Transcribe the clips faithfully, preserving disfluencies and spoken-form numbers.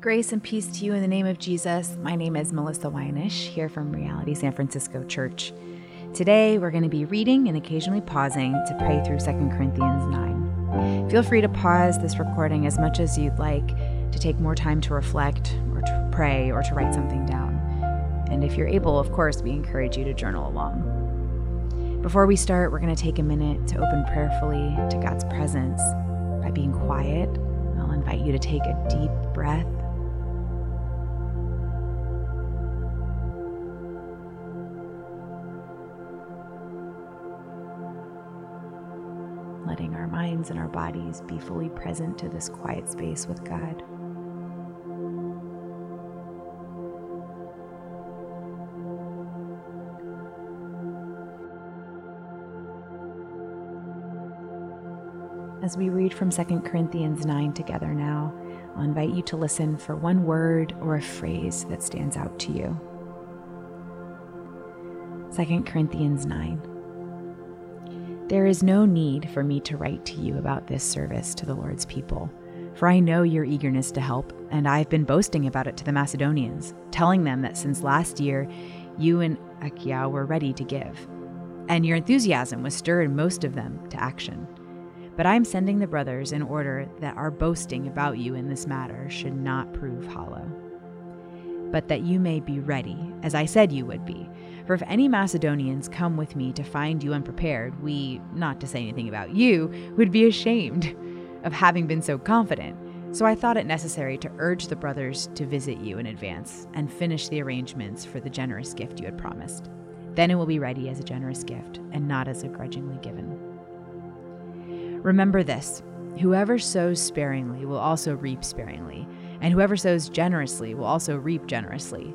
Grace and peace to you in the name of Jesus. My name is Melissa Wynish, here from Reality San Francisco Church. Today, we're going to be reading and occasionally pausing to pray through Second Corinthians nine. Feel free to pause this recording as much as you'd like to take more time to reflect or to pray or to write something down. And if you're able, of course, we encourage you to journal along. Before we start, we're going to take a minute to open prayerfully to God's presence by being quiet. I'll invite you to take a deep breath. Letting our minds and our bodies be fully present to this quiet space with God. As we read from Second Corinthians nine together now, I'll invite you to listen for one word or a phrase that stands out to you. Second Corinthians nine. There is no need for me to write to you about this service to the Lord's people, for I know your eagerness to help, and I've been boasting about it to the Macedonians, telling them that since last year, you and Achaia were ready to give, and your enthusiasm was stirred most of them to action. But I'm sending the brothers in order that our boasting about you in this matter should not prove hollow, but that you may be ready, as I said you would be. For if any Macedonians come with me to find you unprepared, we, not to say anything about you, would be ashamed of having been so confident. So I thought it necessary to urge the brothers to visit you in advance and finish the arrangements for the generous gift you had promised. Then it will be ready as a generous gift and not as a grudgingly given. Remember this, whoever sows sparingly will also reap sparingly, and whoever sows generously will also reap generously.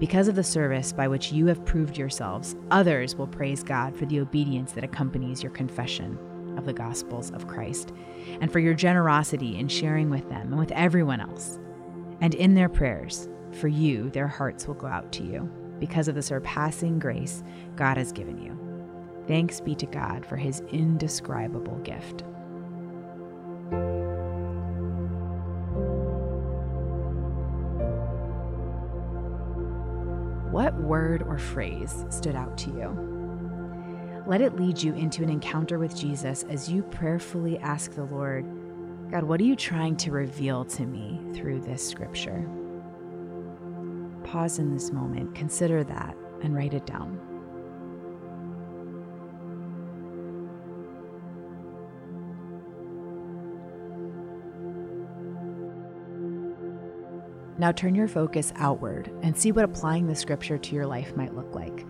Because of the service by which you have proved yourselves, others will praise God for the obedience that accompanies your confession of the gospels of Christ, and for your generosity in sharing with them and with everyone else. And in their prayers for you, their hearts will go out to you because of the surpassing grace God has given you. Thanks be to God for his indescribable gift. What word or phrase stood out to you? Let it lead you into an encounter with Jesus as you prayerfully ask the Lord, God, what are you trying to reveal to me through this scripture? Pause in this moment, consider that, and write it down. Now turn your focus outward and see what applying the scripture to your life might look like.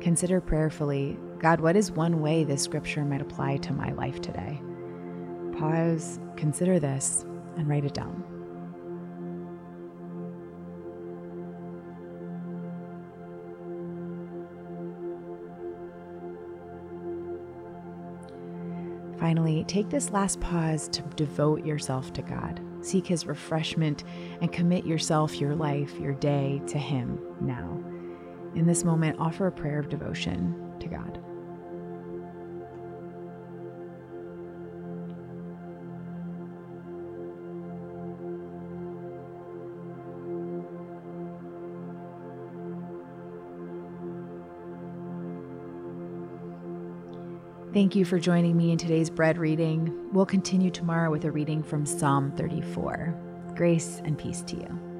Consider prayerfully, God, what is one way this scripture might apply to my life today? Pause, consider this, and write it down. Finally, take this last pause to devote yourself to God. Seek his refreshment and commit yourself, your life, your day to him now. In this moment, offer a prayer of devotion to God. Thank you for joining me in today's bread reading. We'll continue tomorrow with a reading from Psalm thirty-four. Grace and peace to you.